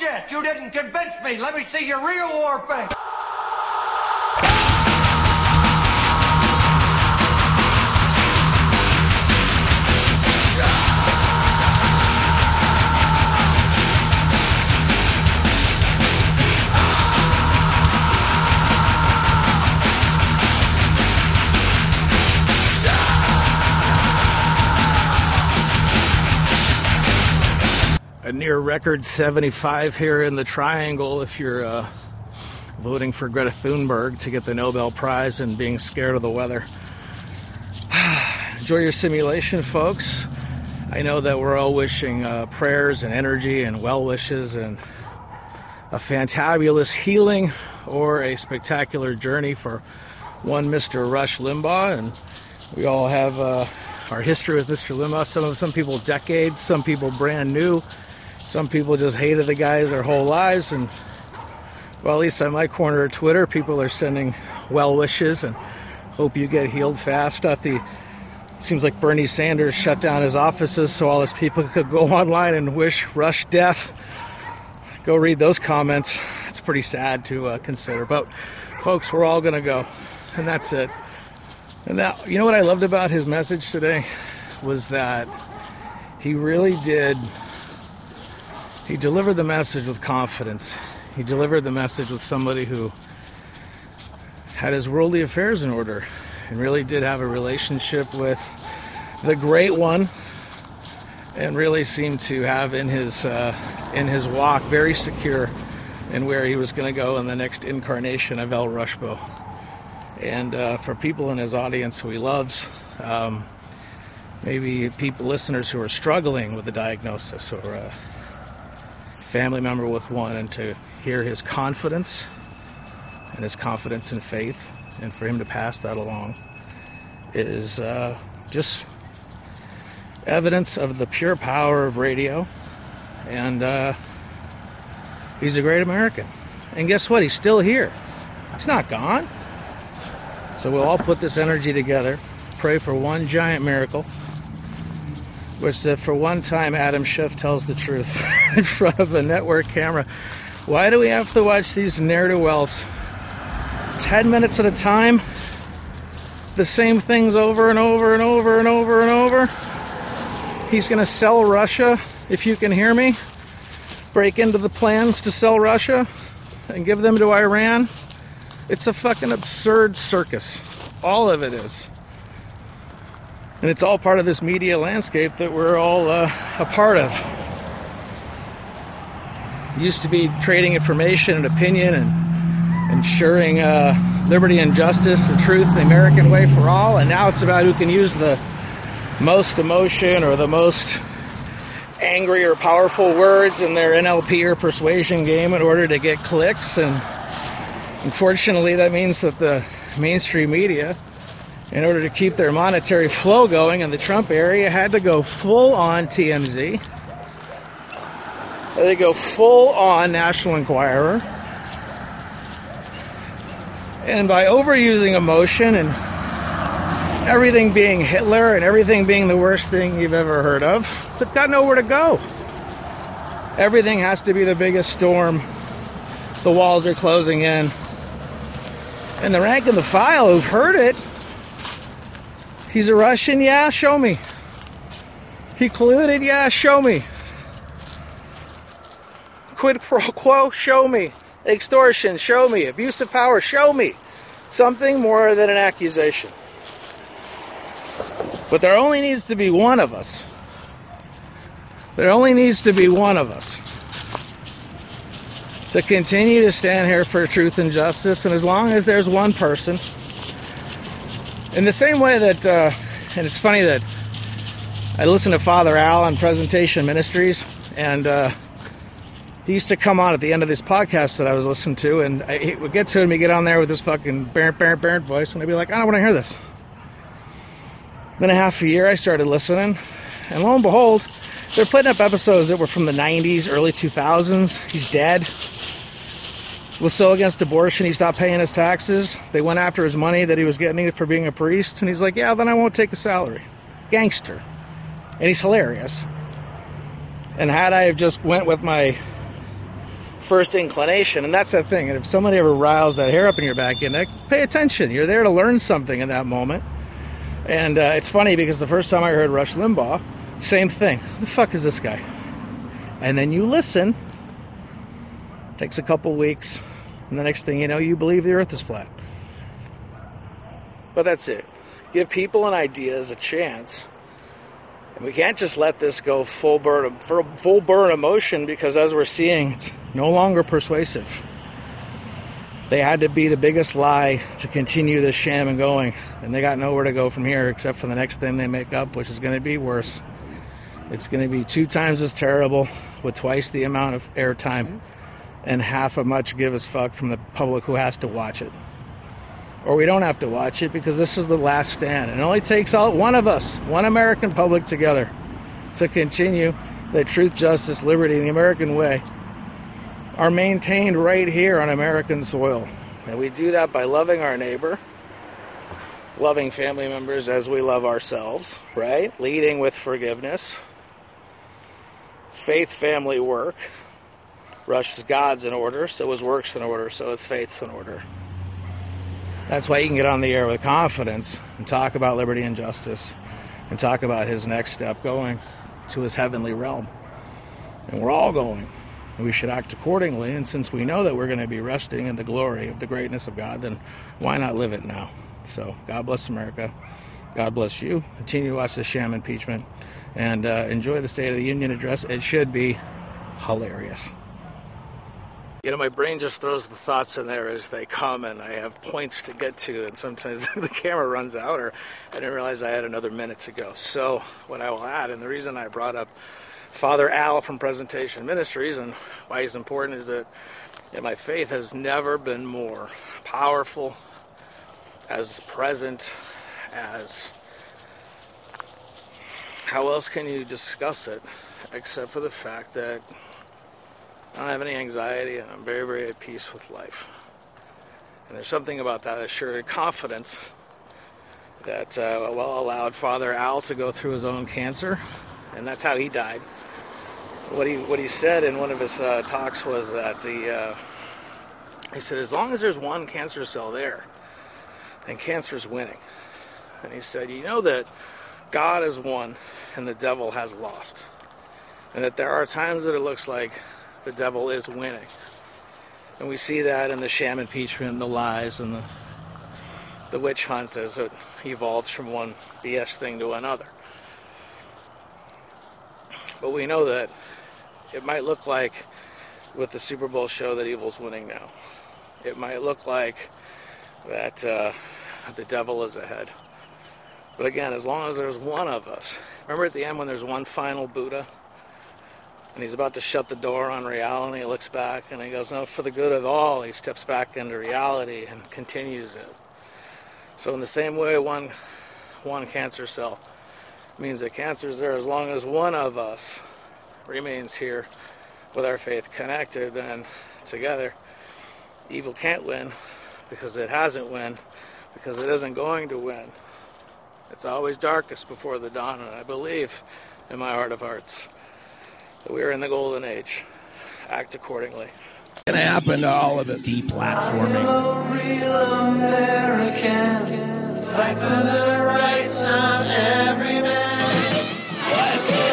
bullshit. You didn't convince me. Let me see your real war paint. A near record 75 here in the Triangle if you're voting for Greta Thunberg to get the Nobel Prize and being scared of the weather. Enjoy your simulation, folks. I know that we're all wishing prayers and energy and well wishes and a fantabulous healing or a spectacular journey for one Mr. Rush Limbaugh, and we all have our history with Mr. Limbaugh. Some people decades, some people brand new. Some people just hated the guy their whole lives, and, well, at least on my corner of Twitter, people are sending well wishes and hope you get healed fast. It seems like Bernie Sanders shut down his offices so all his people could go online and wish Rush death. Go read those comments. It's pretty sad to consider. But, folks, we're all going to go, and that's it. And that, you know what I loved about his message today was that he really did... He delivered the message with confidence. He delivered the message with somebody who had his worldly affairs in order and really did have a relationship with the Great One, and really seemed to have in his walk very secure in where he was going to go in the next incarnation of El Rushbo. And for people in his audience who he loves, maybe people, listeners who are struggling with the diagnosis, or family member with one, and to hear his confidence and his confidence in faith, and for him to pass that along is just evidence of the pure power of radio. And he's a great American, and guess what, he's still here, he's not gone. So we'll all put this energy together, pray for one giant miracle, which that for one time Adam Schiff tells the truth in front of a network camera. Why do we have to watch these ne'er-do-wells? 10 minutes at a time? The same things over and over and over and over and over? He's going to sell Russia, if you can hear me. Break into the plans to sell Russia and give them to Iran. It's a fucking absurd circus. All of it is. And it's all part of this media landscape that we're all a part of. It used to be trading information and opinion and ensuring liberty and justice and truth the American way for all. And now it's about who can use the most emotion or the most angry or powerful words in their NLP or persuasion game in order to get clicks. And unfortunately, that means that the mainstream media, in order to keep their monetary flow going in the Trump area, had to go full on TMZ. They go full on National Enquirer. And by overusing emotion and everything being Hitler and everything being the worst thing you've ever heard of, they've got nowhere to go. Everything has to be the biggest storm. The walls are closing in. And the rank and the file who've heard it, he's a Russian? Yeah, show me. He colluded? Yeah, show me. Quid pro quo? Show me. Extortion? Show me. Abuse of power? Show me. Something more than an accusation. But there only needs to be one of us. There only needs to be one of us to continue to stand here for truth and justice. And as long as there's one person, in the same way that, and it's funny that I listen to Father Al on Presentation Ministries, and he used to come on at the end of this podcast that I was listening to, and he would get to him, he'd get on there with his fucking Bernd voice, and I'd be like, I don't want to hear this. Then a half a year, I started listening, and lo and behold, they're putting up episodes that were from the 90s, early 2000s. He's dead. Was so against abortion, he stopped paying his taxes. They went after his money that he was getting for being a priest. And he's like, yeah, then I won't take a salary. Gangster. And he's hilarious. And had I have just went with my first inclination. And that's the thing. And if somebody ever riles that hair up in your back of your neck, pay attention. You're there to learn something in that moment. And it's funny because the first time I heard Rush Limbaugh, same thing. Who the fuck is this guy? And then you listen. Takes a couple weeks. And the next thing you know, you believe the earth is flat. But that's it. Give people and ideas a chance. And we can't just let this go full burn emotion, because as we're seeing, it's no longer persuasive. They had to be the biggest lie to continue this sham and going. And they got nowhere to go from here except for the next thing they make up, which is going to be worse. It's going to be 2 times as terrible with twice the amount of airtime and half a much give as fuck from the public who has to watch it. Or we don't have to watch it, because this is the last stand. It only takes one of us, one American public together, to continue that truth, justice, liberty, and the American way are maintained right here on American soil. And we do that by loving our neighbor, loving family members as we love ourselves, right? Leading with forgiveness, faith, family, work. Rush is God's in order, so his work's in order, so his faith's in order. That's why you can get on the air with confidence and talk about liberty and justice and talk about his next step going to his heavenly realm. And we're all going. And we should act accordingly. And since we know that we're going to be resting in the glory of the greatness of God, then why not live it now? So God bless America. God bless you. Continue to watch the sham impeachment. And enjoy the State of the Union address. It should be hilarious. You know, my brain just throws the thoughts in there as they come, and I have points to get to, and sometimes the camera runs out, or I didn't realize I had another minute to go. So what I will add, and the reason I brought up Father Al from Presentation Ministries and why he's important, is that my faith has never been more powerful, as present, as how else can you discuss it except for the fact that I don't have any anxiety, and I'm very, very at peace with life. And there's something about that assured confidence that allowed Father Al to go through his own cancer, and that's how he died. What he said in one of his talks was that he said, as long as there's one cancer cell there, then cancer's winning. And he said, you know that God has won and the devil has lost, and that there are times that it looks like the devil is winning. And we see that in the sham impeachment, the lies, and the witch hunt as it evolves from one BS thing to another. But we know that it might look like with the Super Bowl show that evil's winning now. It might look like that the devil is ahead. But again, as long as there's one of us. Remember at the end when there's one final Buddha? And he's about to shut the door on reality. He looks back and he goes, no, for the good of all. He steps back into reality and continues it. So in the same way, one cancer cell means that cancer is there. As long as one of us remains here with our faith connected, then together, evil can't win, because it hasn't won, because it isn't going to win. It's always darkest before the dawn, and I believe in my heart of hearts that we are in the golden age. Act accordingly. It's going to happen to all of us. Deplatforming. I'm a real American. Fight for the rights of everyone.